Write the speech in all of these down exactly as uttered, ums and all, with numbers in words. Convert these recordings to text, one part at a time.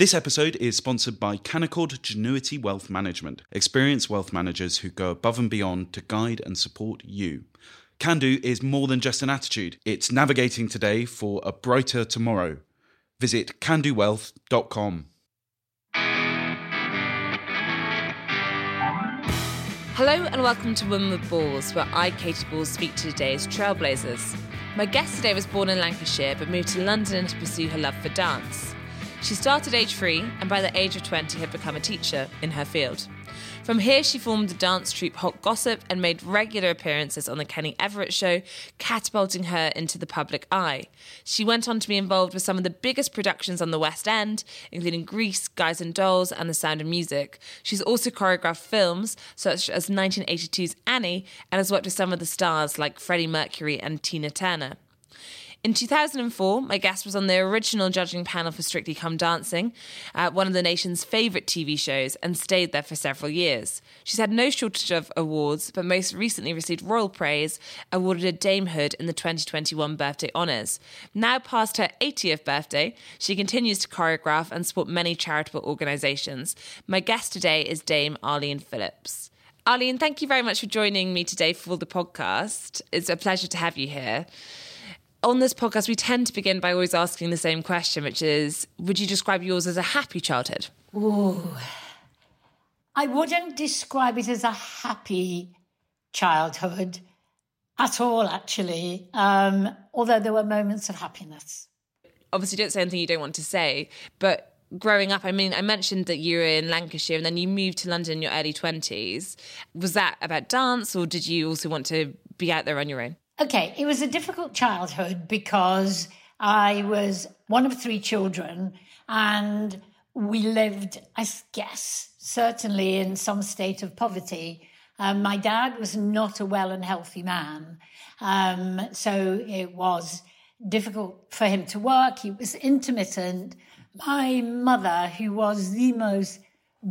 This episode is sponsored by Canaccord Genuity Wealth Management, experienced wealth managers who go above and beyond to guide and support you. CanDo is more than just an attitude. It's navigating today for a brighter tomorrow. Visit Can Do Wealth dot com. Hello and welcome to Women With Balls, where I, Katie Balls, speak to today's trailblazers. My guest today was born in Lancashire but moved to London to pursue her love for dance. She started age three and by the age of twenty had become a teacher in her field. From here she formed the dance troupe Hot Gossip and made regular appearances on the Kenny Everett Show, catapulting her into the public eye. She went on to be involved with some of the biggest productions on the West End, including Grease, Guys and Dolls and The Sound of Music. She's also choreographed films such as nineteen eighty-two's Annie and has worked with some of the stars like Freddie Mercury and Tina Turner. In two thousand four, my guest was on the original judging panel for Strictly Come Dancing, uh, one of the nation's favourite T V shows, and stayed there for several years. She's had no shortage of awards, but most recently received royal praise, awarded a Damehood in the twenty twenty-one Birthday Honours. Now past her eightieth birthday, she continues to choreograph and support many charitable organisations. My guest today is Dame Arlene Phillips. Arlene, thank you very much for joining me today for the podcast. It's a pleasure to have you here. On this podcast, we tend to begin by always asking the same question, which is, would you describe yours as a happy childhood? Ooh. I wouldn't describe it as a happy childhood at all, actually, um, although there were moments of happiness. Obviously, don't say anything you don't want to say, but growing up, I mean, I mentioned that you were in Lancashire and then you moved to London in your early twenties. Was that about dance or did you also want to be out there on your own? Okay, it was a difficult childhood because I was one of three children and we lived, I guess, certainly in some state of poverty. Um, my dad was not a well and healthy man, um, so it was difficult for him to work. He was intermittent. My mother, who was the most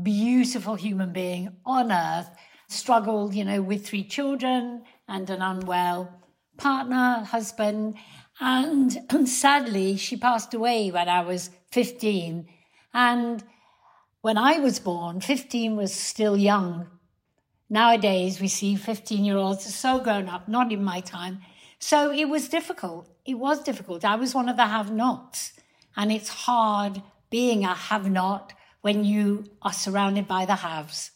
beautiful human being on earth, struggled, you know, with three children and an unwell partner, husband, and sadly, she passed away when I was fifteen. And when I was born, fifteen was still young. Nowadays, we see fifteen-year-olds are so grown up, not in my time. So it was difficult. It was difficult. I was one of the have-nots. And it's hard being a have-not when you are surrounded by the haves.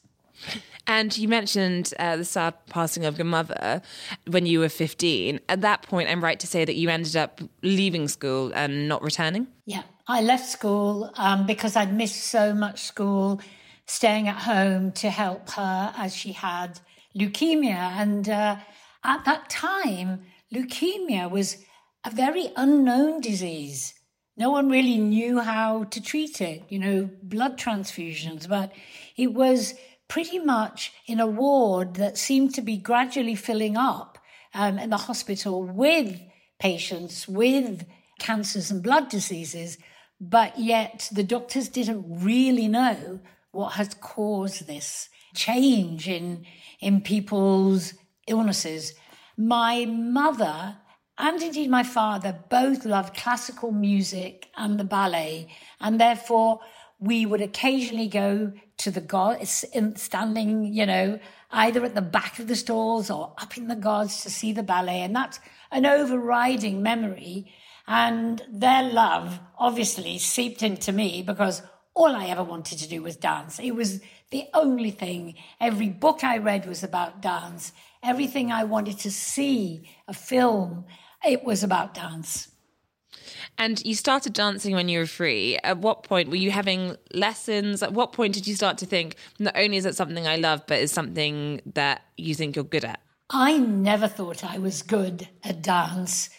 And you mentioned uh, the sad passing of your mother when you were fifteen. At that point, I'm right to say that you ended up leaving school and not returning? Yeah, I left school um, because I'd missed so much school, staying at home to help her as she had leukemia. And uh, at that time, leukemia was a very unknown disease. No one really knew how to treat it, you know, blood transfusions, but it was pretty much in a ward that seemed to be gradually filling up um, in the hospital with patients with cancers and blood diseases, but yet the doctors didn't really know what has caused this change in, in people's illnesses. My mother and indeed my father both loved classical music and the ballet, and therefore we would occasionally go to the gods, standing, you know, either at the back of the stalls or up in the gods to see the ballet. And that's an overriding memory. And their love obviously seeped into me because all I ever wanted to do was dance. It was the only thing. Every book I read was about dance. Everything I wanted to see, a film, it was about dance. And you started dancing when you were three. At what point were you having lessons? At what point did you start to think, not only is it something I love, but it's something that you think you're good at? I never thought I was good at dance.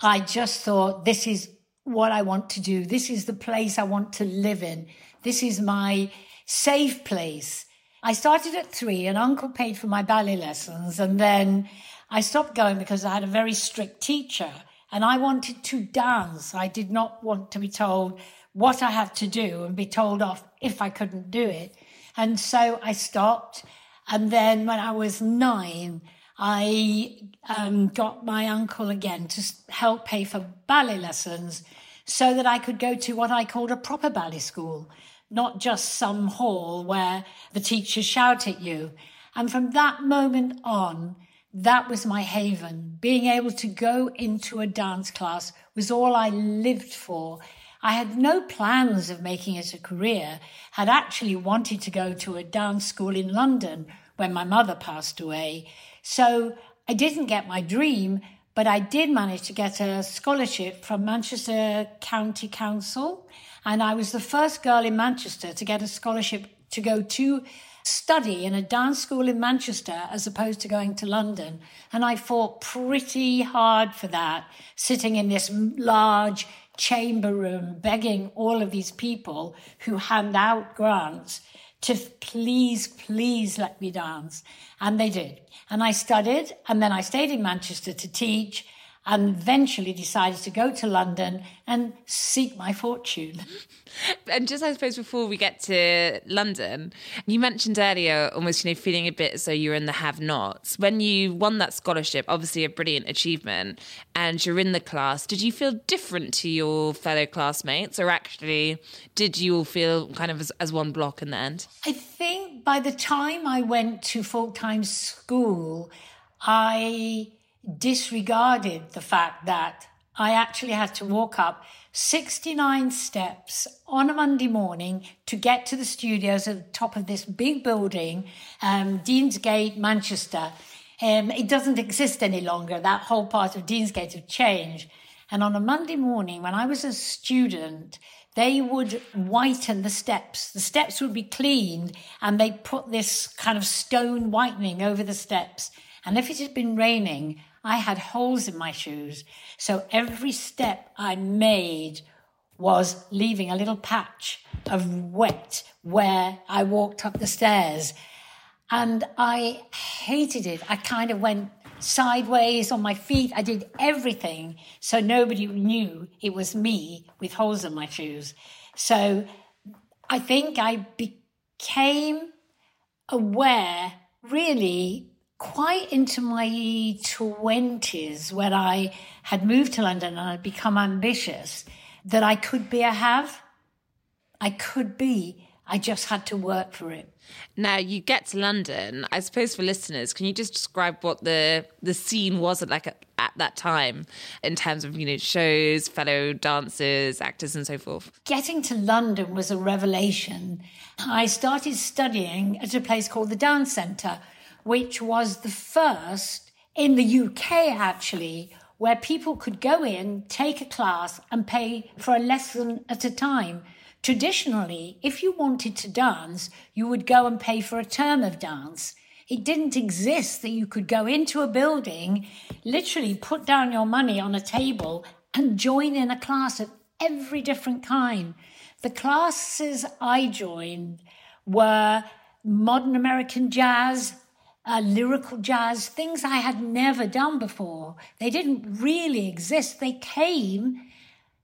I just thought, this is what I want to do. This is the place I want to live in. This is my safe place. I started at three and Uncle paid for my ballet lessons. And then I stopped going because I had a very strict teacher. And I wanted to dance. I did not want to be told what I had to do and be told off if I couldn't do it. And so I stopped. And then when I was nine, I um, got my uncle again to help pay for ballet lessons. so that I could go to what I called a proper ballet school, not just some hall where the teachers shout at you. And from that moment on, that was my haven. Being able to go into a dance class was all I lived for. I had no plans of making it a career, had actually wanted to go to a dance school in London when my mother passed away. So I didn't get my dream, but I did manage to get a scholarship from Manchester County Council. And I was the first girl in Manchester to get a scholarship to go to study in a dance school in Manchester as opposed to going to London. And I fought pretty hard for that, sitting in this large chamber room, begging all of these people who hand out grants to please, please let me dance. And they did. And I studied, and then I stayed in Manchester to teach, and eventually decided to go to London and seek my fortune. And just, I suppose, before we get to London, you mentioned earlier almost, you know, feeling a bit as though you were in the have-nots. When you won that scholarship, obviously a brilliant achievement, and you're in the class, did you feel different to your fellow classmates, or actually did you all feel kind of as, as one block in the end? I think by the time I went to full-time school, I disregarded the fact that I actually had to walk up sixty-nine steps on a Monday morning to get to the studios at the top of this big building, um, Deansgate, Manchester. Um, it doesn't exist any longer. That whole part of Deansgate had changed. And on a Monday morning, when I was a student, they would whiten the steps. The steps would be cleaned, and they put this kind of stone whitening over the steps. And if it had been raining, I had holes in my shoes. So every step I made was leaving a little patch of wet where I walked up the stairs. And I hated it. I kind of went sideways on my feet. I did everything so nobody knew it was me with holes in my shoes. So I think I became aware, really, quite into my twenties, when I had moved to London and I'd become ambitious, that I could be a have. I could be. I just had to work for it. Now, you get to London. I suppose for listeners, can you just describe what the the scene was at, like, at, at that time in terms of, you know, shows, fellow dancers, actors and so forth? Getting to London was a revelation. I started studying at a place called the Dance Centre, which was the first in the U K, actually, where people could go in, take a class and pay for a lesson at a time. Traditionally, if you wanted to dance, you would go and pay for a term of dance. It didn't exist that you could go into a building, literally put down your money on a table and join in a class of every different kind. The classes I joined were modern American jazz, Uh, lyrical jazz, things I had never done before. They didn't really exist. They came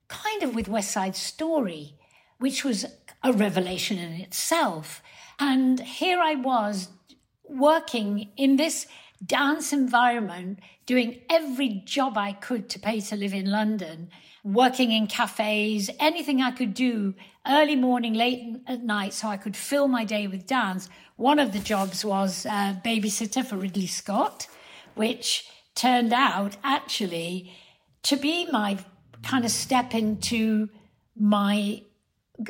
kind of with West Side Story, which was a revelation in itself. And here I was working in this dance environment, doing every job I could to pay to live in London, working in cafes, anything I could do, early morning, late at night, so I could fill my day with dance. One of the jobs was uh, babysitter for Ridley Scott, which turned out actually to be my kind of step into my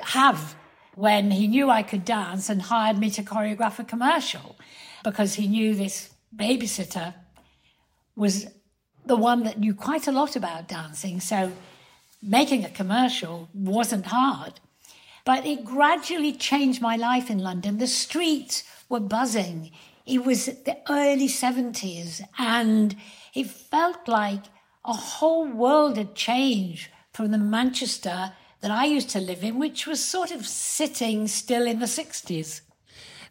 have, when he knew I could dance and hired me to choreograph a commercial, because he knew this babysitter was the one that knew quite a lot about dancing, so making a commercial wasn't hard. But it gradually changed my life in London. The streets were buzzing. It was the early seventies, and it felt like a whole world had changed from the Manchester that I used to live in, which was sort of sitting still in the sixties.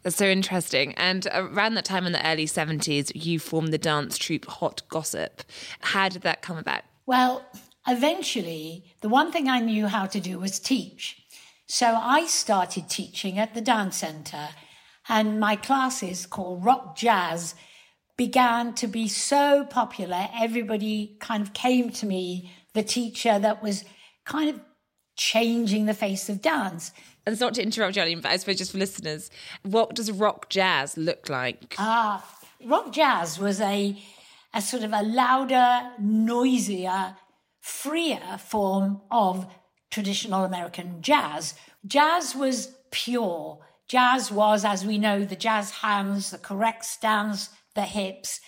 That's so interesting. And around that time in the early seventies, you formed the dance troupe Hot Gossip. How did that come about? Well, eventually, the one thing I knew how to do was teach. So I started teaching at the Dance Centre, and my classes, called Rock Jazz, began to be so popular. Everybody kind of came to me, the teacher that was kind of changing the face of dance. And it's not to interrupt, Jolene, but I suppose just for listeners, what does rock jazz look like? Ah, rock jazz was a, a sort of a louder, noisier, freer form of traditional American jazz. Jazz was pure. Jazz was, as we know, the jazz hands, the correct stance, the hips.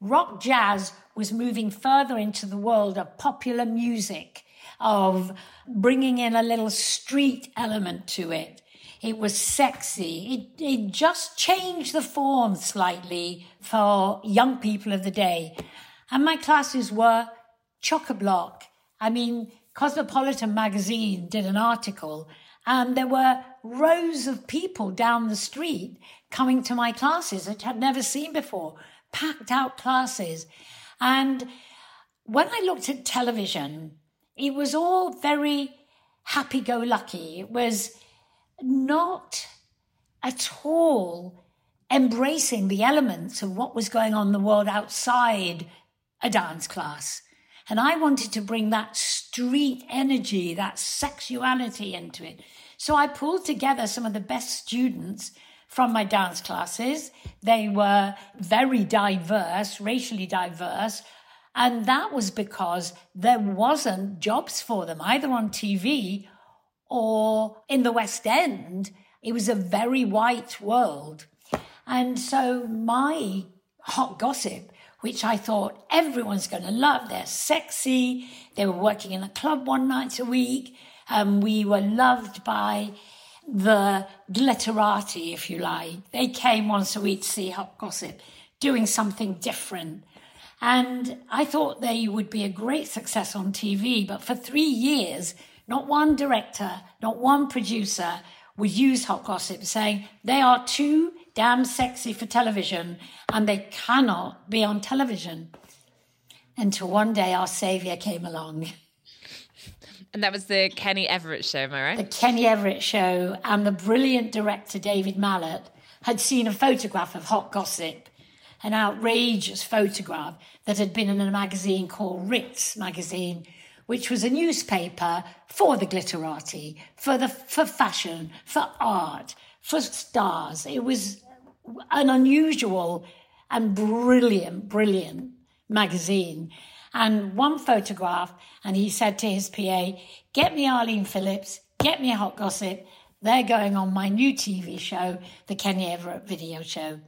Rock jazz was moving further into the world of popular music, of bringing in a little street element to it. It was sexy. It, it just changed the form slightly for young people of the day. And my classes were chock-a-block. I mean, Cosmopolitan magazine did an article, and there were rows of people down the street coming to my classes, which I'd never seen before, packed out classes. And when I looked at television, it was all very happy-go-lucky. It was not at all embracing the elements of what was going on in the world outside a dance class. And I wanted to bring that street energy, that sexuality into it. So I pulled together some of the best students from my dance classes. They were very diverse, racially diverse, and that was because there wasn't jobs for them, either on T V or in the West End. It was a very white world. And so my Hot Gossip, which I thought everyone's going to love, they're sexy, they were working in a club one night a week, and we were loved by the glitterati, if you like. They came once a week to see Hot Gossip, doing something different. And I thought they would be a great success on T V, but for three years, not one director, not one producer would use Hot Gossip, saying they are too damn sexy for television and they cannot be on television. Until one day our saviour came along. And that was the Kenny Everett Show, am I right? The Kenny Everett Show, and the brilliant director David Mallet had seen a photograph of Hot Gossip, an outrageous photograph that had been in a magazine called Ritz magazine, which was a newspaper for the glitterati, for the for fashion, for art, for stars. It was an unusual and brilliant, brilliant magazine. And one photograph, and he said to his P A, "Get me Arlene Phillips, get me Hot Gossip. They're going on my new T V show, the Kenny Everett Video Show."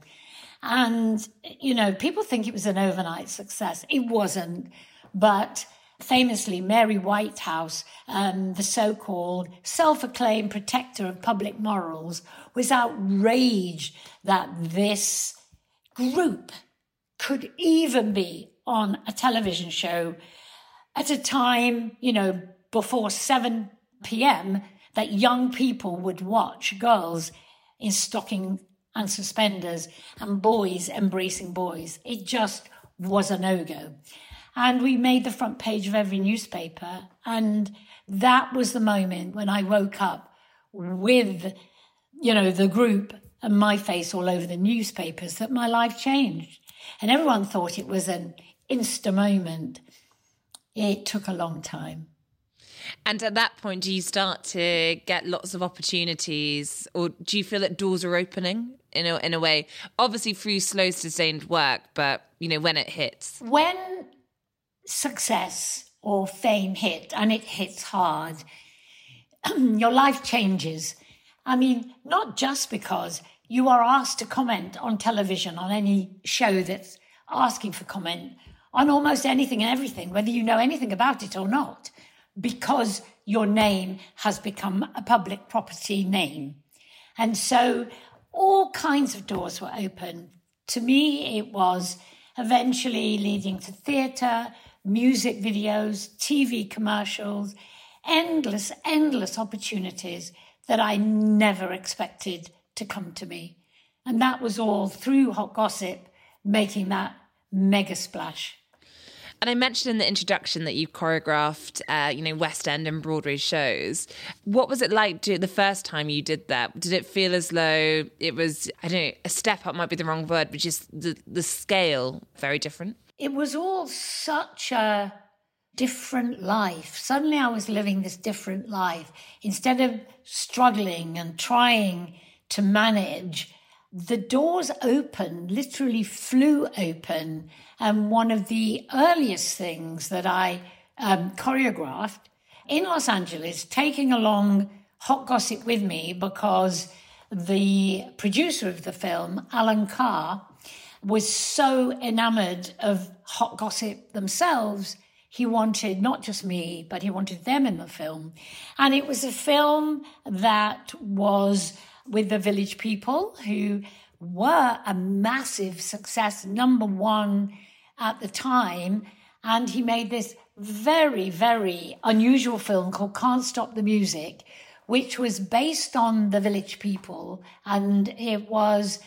And, you know, people think it was an overnight success. It wasn't. But famously, Mary Whitehouse, um, the so-called self-acclaimed protector of public morals, was outraged that this group could even be on a television show at a time, you know, before seven p.m. that young people would watch girls in stocking and suspenders and boys embracing boys. It just was a no-go. And we made the front page of every newspaper. And that was the moment when I woke up with, you know, the group and my face all over the newspapers, that my life changed. And everyone thought it was an Insta moment. It took a long time. And at that point, do you start to get lots of opportunities, or do you feel that doors are opening in a, in a way? Obviously through slow, sustained work, but, you know, when it hits. When success or fame hit, and it hits hard, your life changes. I mean, not just because you are asked to comment on television, on any show that's asking for comment on almost anything and everything, whether you know anything about it or not, because your name has become a public property name. And so all kinds of doors were open. To me, it was eventually leading to theatre, music videos, T V commercials, endless, endless opportunities that I never expected to come to me. And that was all through Hot Gossip, making that mega splash. And I mentioned in the introduction that you choreographed, uh, you know, West End and Broadway shows. What was it like to, the first time you did that? Did it feel as though it was, I don't know, a step up might be the wrong word, but just the, the scale, very different? It was all such a different life. Suddenly I was living this different life. Instead of struggling and trying to manage, the doors opened, literally flew open. And one of the earliest things that I um, choreographed in Los Angeles, taking along Hot Gossip with me, because the producer of the film, Alan Carr, was so enamored of Hot Gossip themselves, he wanted not just me, but he wanted them in the film. And it was a film that was with the Village People, who were a massive success, number one at the time. And he made this very, very unusual film called Can't Stop the Music, which was based on the Village People. And it was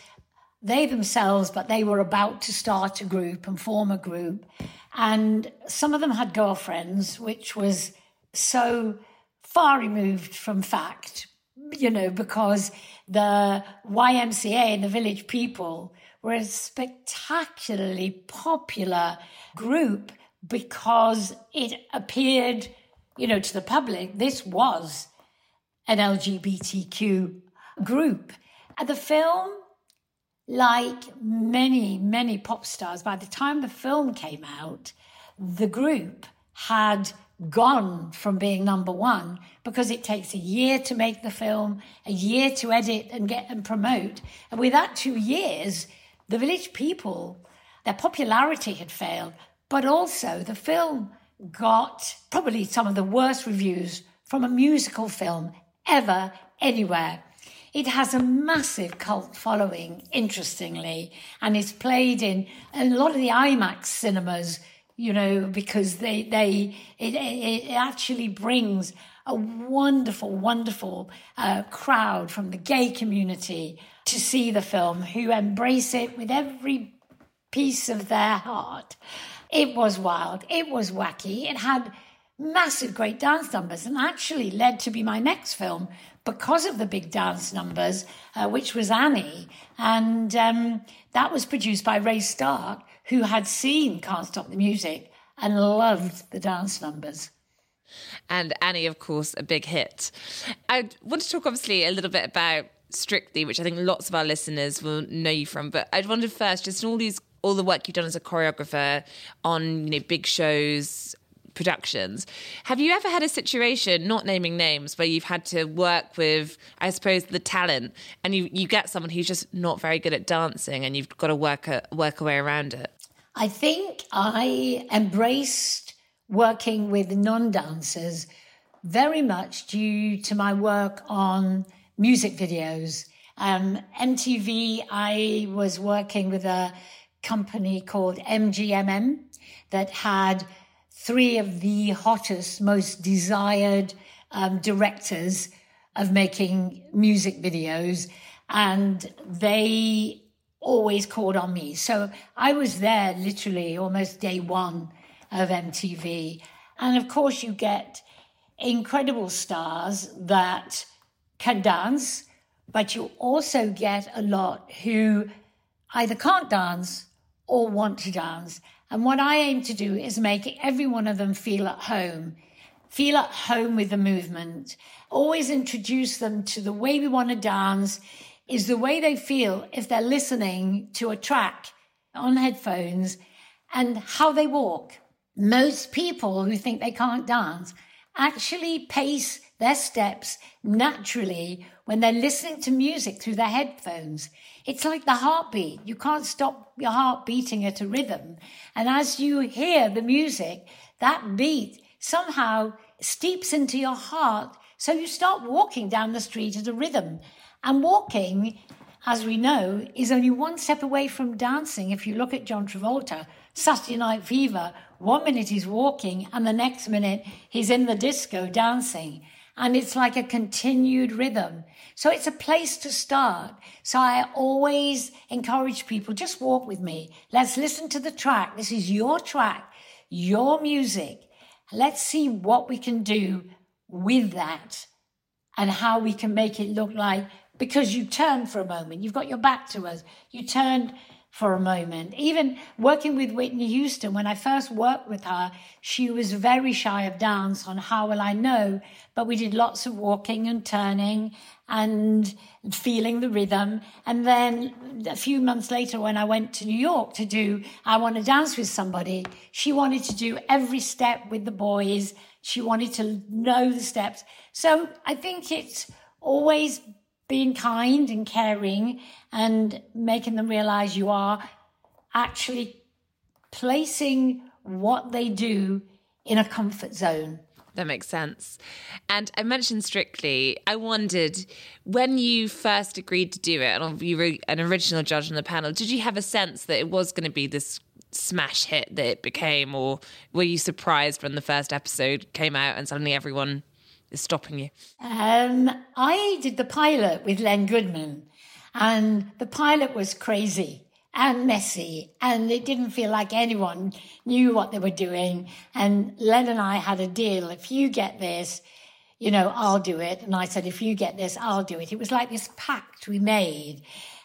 they themselves, but they were about to start a group and form a group. And some of them had girlfriends, which was so far removed from fact, you know, because the Y M C A and the Village People were a spectacularly popular group because it appeared, you know, to the public, this was an L G B T Q group. And the film, like many, many pop stars, by the time the film came out, the group had gone from being number one, because it takes a year to make the film, a year to edit and get and promote. And with that two years, the Village People, their popularity had failed, but also the film got probably some of the worst reviews from a musical film ever anywhere. It has a massive cult following, interestingly, and is played in a lot of the IMAX cinemas, you know, because they they it, it actually brings a wonderful, wonderful uh, crowd from the gay community to see the film, who embrace it with every piece of their heart. It was wild. It was wacky. It had massive great dance numbers, and actually led to be my next film because of the big dance numbers, uh, which was Annie. And um, that was produced by Ray Stark, who had seen Can't Stop the Music and loved the dance numbers. And Annie, of course, a big hit. I want to talk, obviously, a little bit about Strictly, which I think lots of our listeners will know you from. But I'd wondered first, just in all these, all the work you've done as a choreographer on, you know, big shows, productions, have you ever had a situation, not naming names, where you've had to work with, I suppose, the talent, and you, you get someone who's just not very good at dancing, and you've got to work a, work a way around it? I think I embraced working with non-dancers very much due to my work on music videos. Um, M T V, I was working with a company called M G M M that had three of the hottest, most desired um, directors of making music videos, and they always called on me. So I was there literally almost day one of M T V. And of course you get incredible stars that can dance, but you also get a lot who either can't dance or want to dance. And what I aim to do is make every one of them feel at home, feel at home with the movement, always introduce them to the way we want to dance is the way they feel if they're listening to a track on headphones, and how they walk. Most people who think they can't dance actually pace their steps naturally when they're listening to music through their headphones. It's like the heartbeat. You can't stop your heart beating at a rhythm. And as you hear the music, that beat somehow steeps into your heart. So you start walking down the street at a rhythm. And walking, as we know, is only one step away from dancing. If you look at John Travolta, Saturday Night Fever, one minute he's walking and the next minute he's in the disco dancing. And it's like a continued rhythm. So it's a place to start. So I always encourage people, just walk with me. Let's listen to the track. This is your track, your music. Let's see what we can do with that and how we can make it look like, because you turn for a moment. You've got your back to us. You turned for a moment. Even working with Whitney Houston, when I first worked with her, she was very shy of dance on How Will I Know, but we did lots of walking and turning and feeling the rhythm. And then a few months later, when I went to New York to do I Want to Dance with Somebody, she wanted to do every step with the boys. She wanted to know the steps. So I think it's always being kind and caring and making them realize you are actually placing what they do in a comfort zone. That makes sense. And I mentioned Strictly. I wondered, when you first agreed to do it, and you were an original judge on the panel, did you have a sense that it was going to be this smash hit that it became, or were you surprised when the first episode came out and suddenly everyone is stopping you? Um, I did the pilot with Len Goodman, and the pilot was crazy and messy, and it didn't feel like anyone knew what they were doing. And Len and I had a deal. If you get this, you know, I'll do it. And I said, if you get this, I'll do it. It was like this pact we made.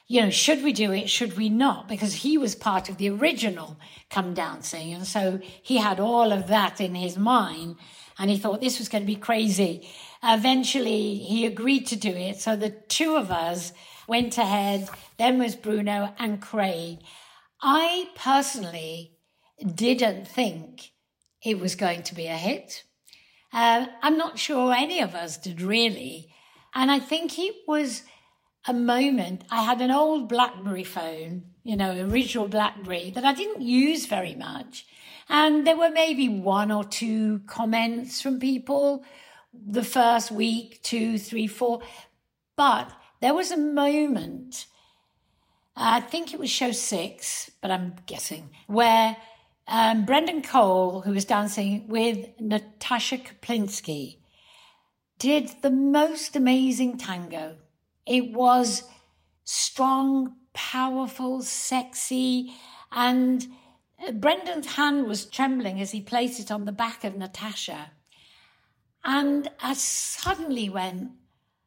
You know, should we do it? Should we not? Because he was part of the original Come Dancing. And so he had all of that in his mind. And he thought this was going to be crazy. Eventually, he agreed to do it. So the two of us went ahead. Then was Bruno and Craig. I personally didn't think it was going to be a hit. Uh, I'm not sure any of us did, really. And I think it was a moment. I had an old BlackBerry phone, you know, original BlackBerry, that I didn't use very much. And there were maybe one or two comments from people the first week, two, three, four. But there was a moment, I think it was show six, but I'm guessing, where um, Brendan Cole, who was dancing with Natasha Kaplinsky, did the most amazing tango. It was strong, powerful, sexy, and Brendan's hand was trembling as he placed it on the back of Natasha. And I suddenly went,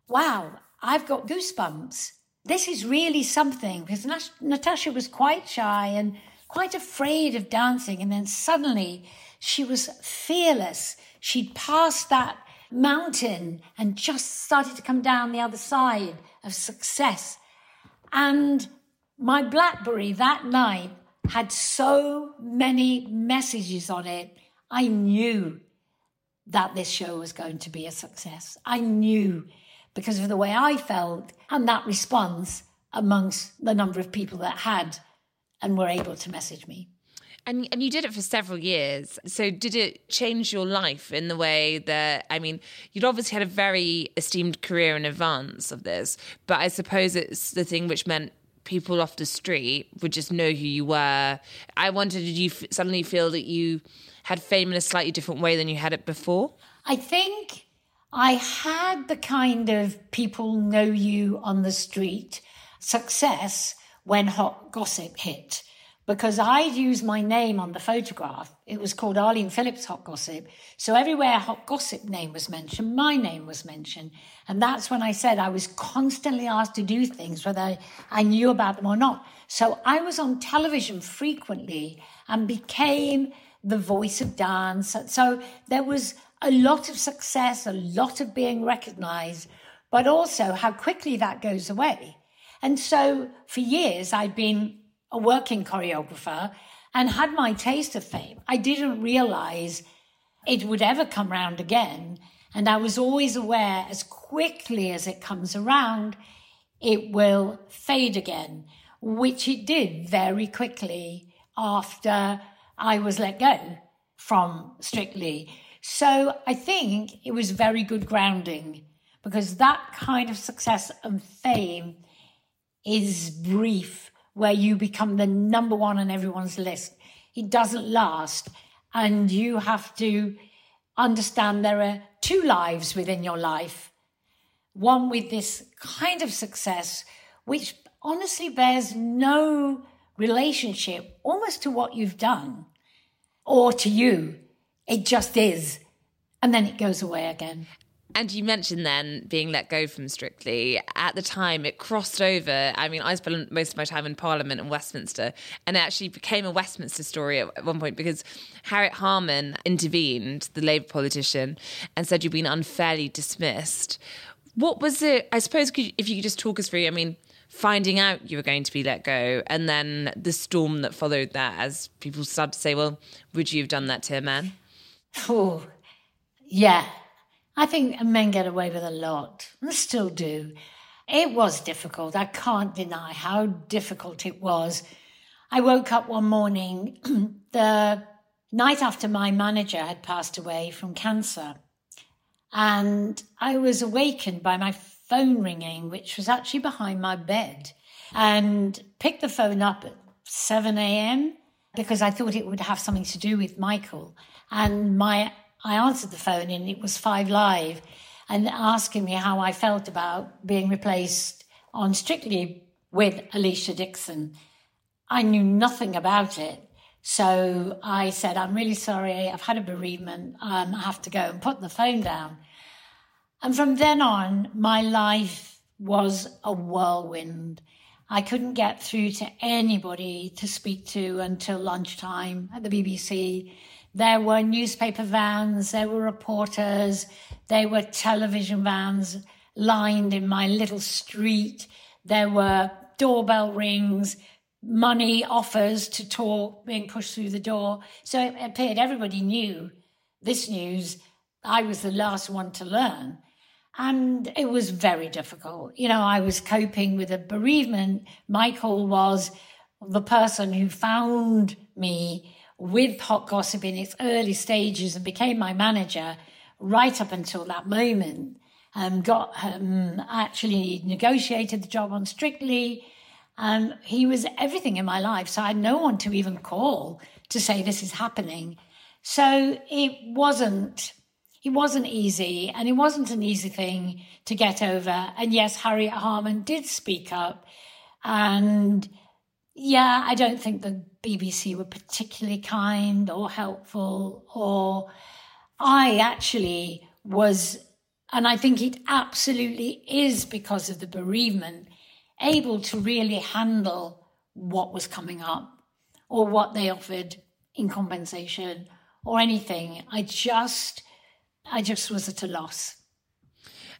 wow, I've got goosebumps. This is really something, because Natasha was quite shy and quite afraid of dancing. And then suddenly she was fearless. She'd passed that mountain and just started to come down the other side of success. And my BlackBerry that night had so many messages on it. I knew that this show was going to be a success. I knew, because of the way I felt and that response amongst the number of people that had and were able to message me. And and you did it for several years. So did it change your life in the way that, I mean, you'd obviously had a very esteemed career in advance of this, but I suppose it's the thing which meant people off the street would just know who you were. I wondered, did you f- suddenly feel that you had fame in a slightly different way than you had it before? I think I had the kind of people know you on the street success when Hot Gossip hit, because I'd used my name on the photograph. It was called Arlene Phillips Hot Gossip. So everywhere Hot Gossip name was mentioned, my name was mentioned. And that's when I said I was constantly asked to do things, whether I knew about them or not. So I was on television frequently and became the voice of dance. So there was a lot of success, a lot of being recognised, but also how quickly that goes away. And so for years I'd been a working choreographer, and had my taste of fame. I didn't realise it would ever come round again. And I was always aware, as quickly as it comes around, it will fade again, which it did very quickly after I was let go from Strictly. So I think it was very good grounding, because that kind of success and fame is brief, where you become the number one on everyone's list. It doesn't last. And you have to understand there are two lives within your life. One with this kind of success, which honestly bears no relationship almost to what you've done or to you. It just is. And then it goes away again. And you mentioned then being let go from Strictly. At the time, it crossed over. I mean, I spent most of my time in Parliament and Westminster, and it actually became a Westminster story at one point because Harriet Harman intervened, the Labour politician, and said you've been unfairly dismissed. What was it? I suppose could you, if you could just talk us through, I mean, finding out you were going to be let go and then the storm that followed that as people started to say, well, would you have done that to a man? Oh, yeah. I think men get away with a lot. They still do. It was difficult. I can't deny how difficult it was. I woke up one morning, the night after my manager had passed away from cancer, and I was awakened by my phone ringing, which was actually behind my bed, and picked the phone up at seven a.m. because I thought it would have something to do with Michael. And my I answered the phone and it was Five Live and asking me how I felt about being replaced on Strictly with Alicia Dixon. I knew nothing about it. So I said, I'm really sorry, I've had a bereavement, um, I have to go, and put the phone down. And from then on, my life was a whirlwind. I couldn't get through to anybody to speak to until lunchtime at the B B C. There were newspaper vans, there were reporters, there were television vans lined in my little street. There were doorbell rings, money offers to talk being pushed through the door. So it appeared everybody knew this news. I was the last one to learn. And it was very difficult. You know, I was coping with a bereavement. Michael was the person who found me with Hot Gossip in its early stages and became my manager right up until that moment. Um, got um, actually negotiated the job on Strictly. Um, he was everything in my life, so I had no one to even call to say this is happening. So it wasn't, it wasn't easy, and it wasn't an easy thing to get over. And yes, Harriet Harman did speak up, and yeah, I don't think the B B C were particularly kind or helpful, or I actually was, and I think it absolutely is because of the bereavement, able to really handle what was coming up or what they offered in compensation or anything. I just, I just was at a loss.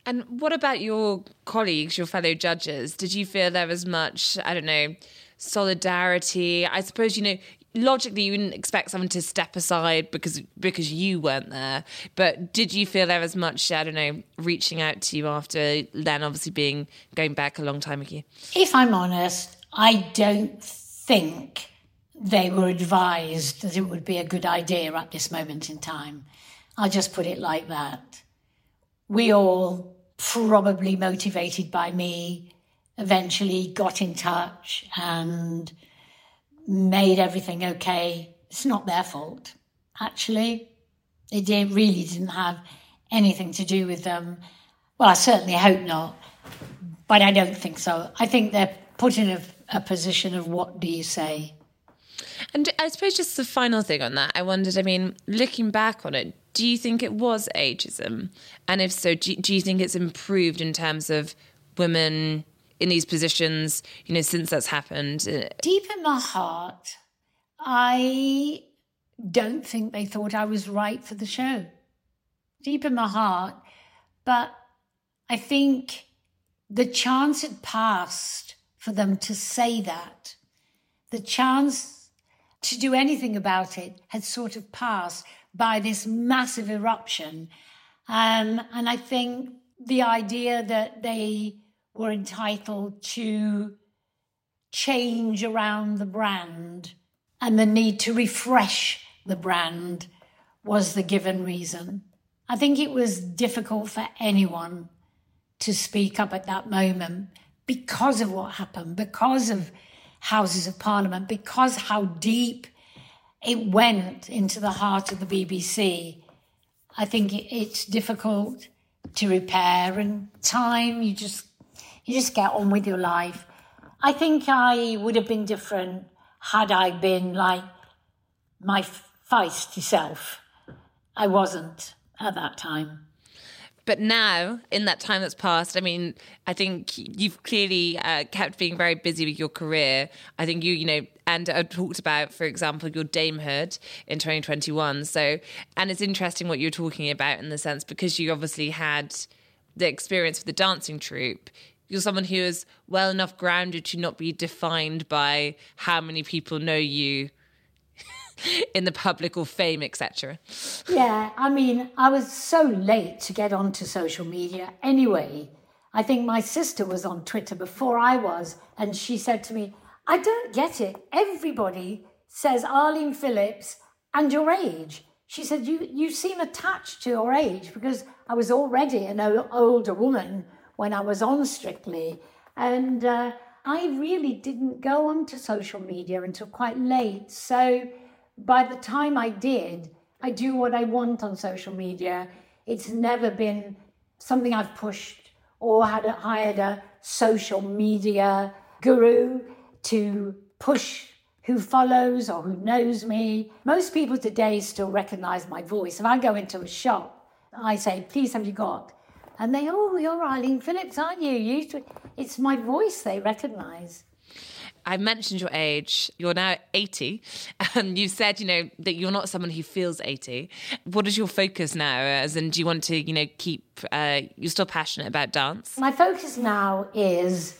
And what about your colleagues, your fellow judges? Did you feel there was much, I don't know, solidarity? I suppose, you know, logically you wouldn't expect someone to step aside because because you weren't there, but did you feel there was much, I don't know, reaching out to you after Len obviously being going back a long time ago? If I'm honest, I don't think they were advised that it would be a good idea at this moment in time. I'll just put it like that. We all, probably motivated by me, eventually got in touch and made everything okay. It's not their fault, actually. It did, really didn't have anything to do with them. Well, I certainly hope not, but I don't think so. I think they're put in a, a position of what do you say? And I suppose just the final thing on that, I wondered, I mean, looking back on it, do you think it was ageism? And if so, do, do you think it's improved in terms of women in these positions, you know, since that's happened? Deep in my heart, I don't think they thought I was right for the show. Deep in my heart. But I think the chance had passed for them to say that. The chance to do anything about it had sort of passed by this massive eruption. Um, and I think the idea that they were entitled to change around the brand and the need to refresh the brand was the given reason. I think it was difficult for anyone to speak up at that moment because of what happened, because of Houses of Parliament, because how deep it went into the heart of the B B C. I think it's difficult to repair, and time, you just You just get on with your life. I think I would have been different had I been like my feisty self. I wasn't at that time. But now, in that time that's passed, I mean, I think you've clearly uh, kept being very busy with your career. I think you, you know, and I talked about, for example, your Damehood in twenty twenty-one. So, and it's interesting what you're talking about in the sense, because you obviously had the experience with the dancing troupe. You're someone who is well enough grounded to not be defined by how many people know you in the public or fame, et cetera. Yeah, I mean, I was so late to get onto social media anyway. I think my sister was on Twitter before I was, and she said to me, I don't get it. Everybody says Arlene Phillips and your age. She said, you, you seem attached to your age, because I was already an older woman when I was on Strictly. And uh, I really didn't go onto social media until quite late. So by the time I did, I do what I want on social media. It's never been something I've pushed or had a, hired a social media guru to push who follows or who knows me. Most people today still recognize my voice. If I go into a shop, I say, please, have you got? And they, oh, you're Arlene Phillips, aren't you? you it's my voice they recognise. I mentioned your age. You're now eighty. And you said, you know, that you're not someone who feels eighty. What is your focus now? As in, do you want to, you know, keep, uh, you're still passionate about dance? My focus now is,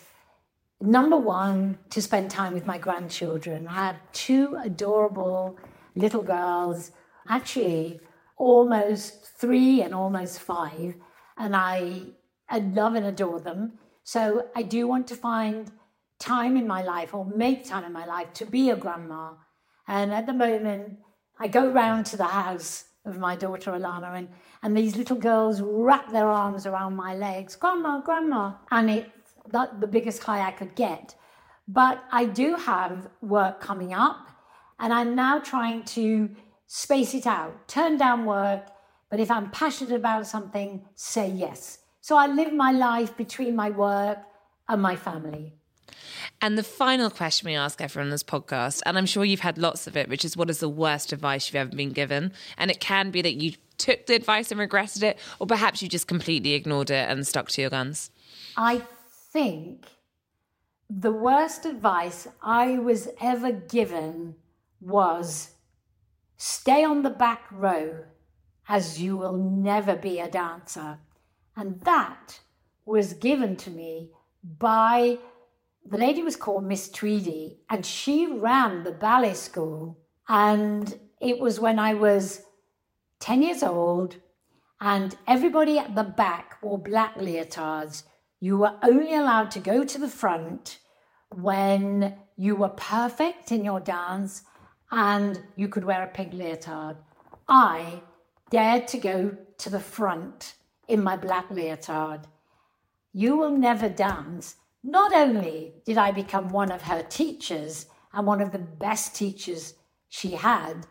number one, to spend time with my grandchildren. I have two adorable little girls, actually almost three and almost five. And I, I love and adore them. So I do want to find time in my life, or make time in my life, to be a grandma. And at the moment, I go round to the house of my daughter Alana, and, and these little girls wrap their arms around my legs, grandma, grandma. And it's that, the biggest high I could get. But I do have work coming up, and I'm now trying to space it out, turn down work. But if I'm passionate about something, say yes. So I live my life between my work and my family. And the final question we ask everyone on this podcast, and I'm sure you've had lots of it, which is, what is the worst advice you've ever been given? And it can be that you took the advice and regretted it, or perhaps you just completely ignored it and stuck to your guns. I think the worst advice I was ever given was, stay on the back row, as you will never be a dancer. And that was given to me by... the lady was called Miss Tweedy, and she ran the ballet school. And it was when I was ten years old, and everybody at the back wore black leotards. You were only allowed to go to the front when you were perfect in your dance, and you could wear a pink leotard. I dared to go to the front in my black leotard. You will never dance. Not only did I become one of her teachers, and one of the best teachers she had,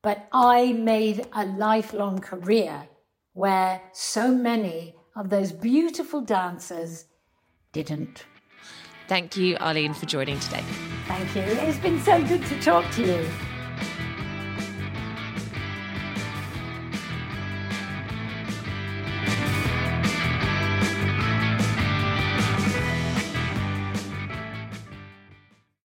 but I made a lifelong career where so many of those beautiful dancers didn't. Thank you, Arlene, for joining today. Thank you. It's been so good to talk to you.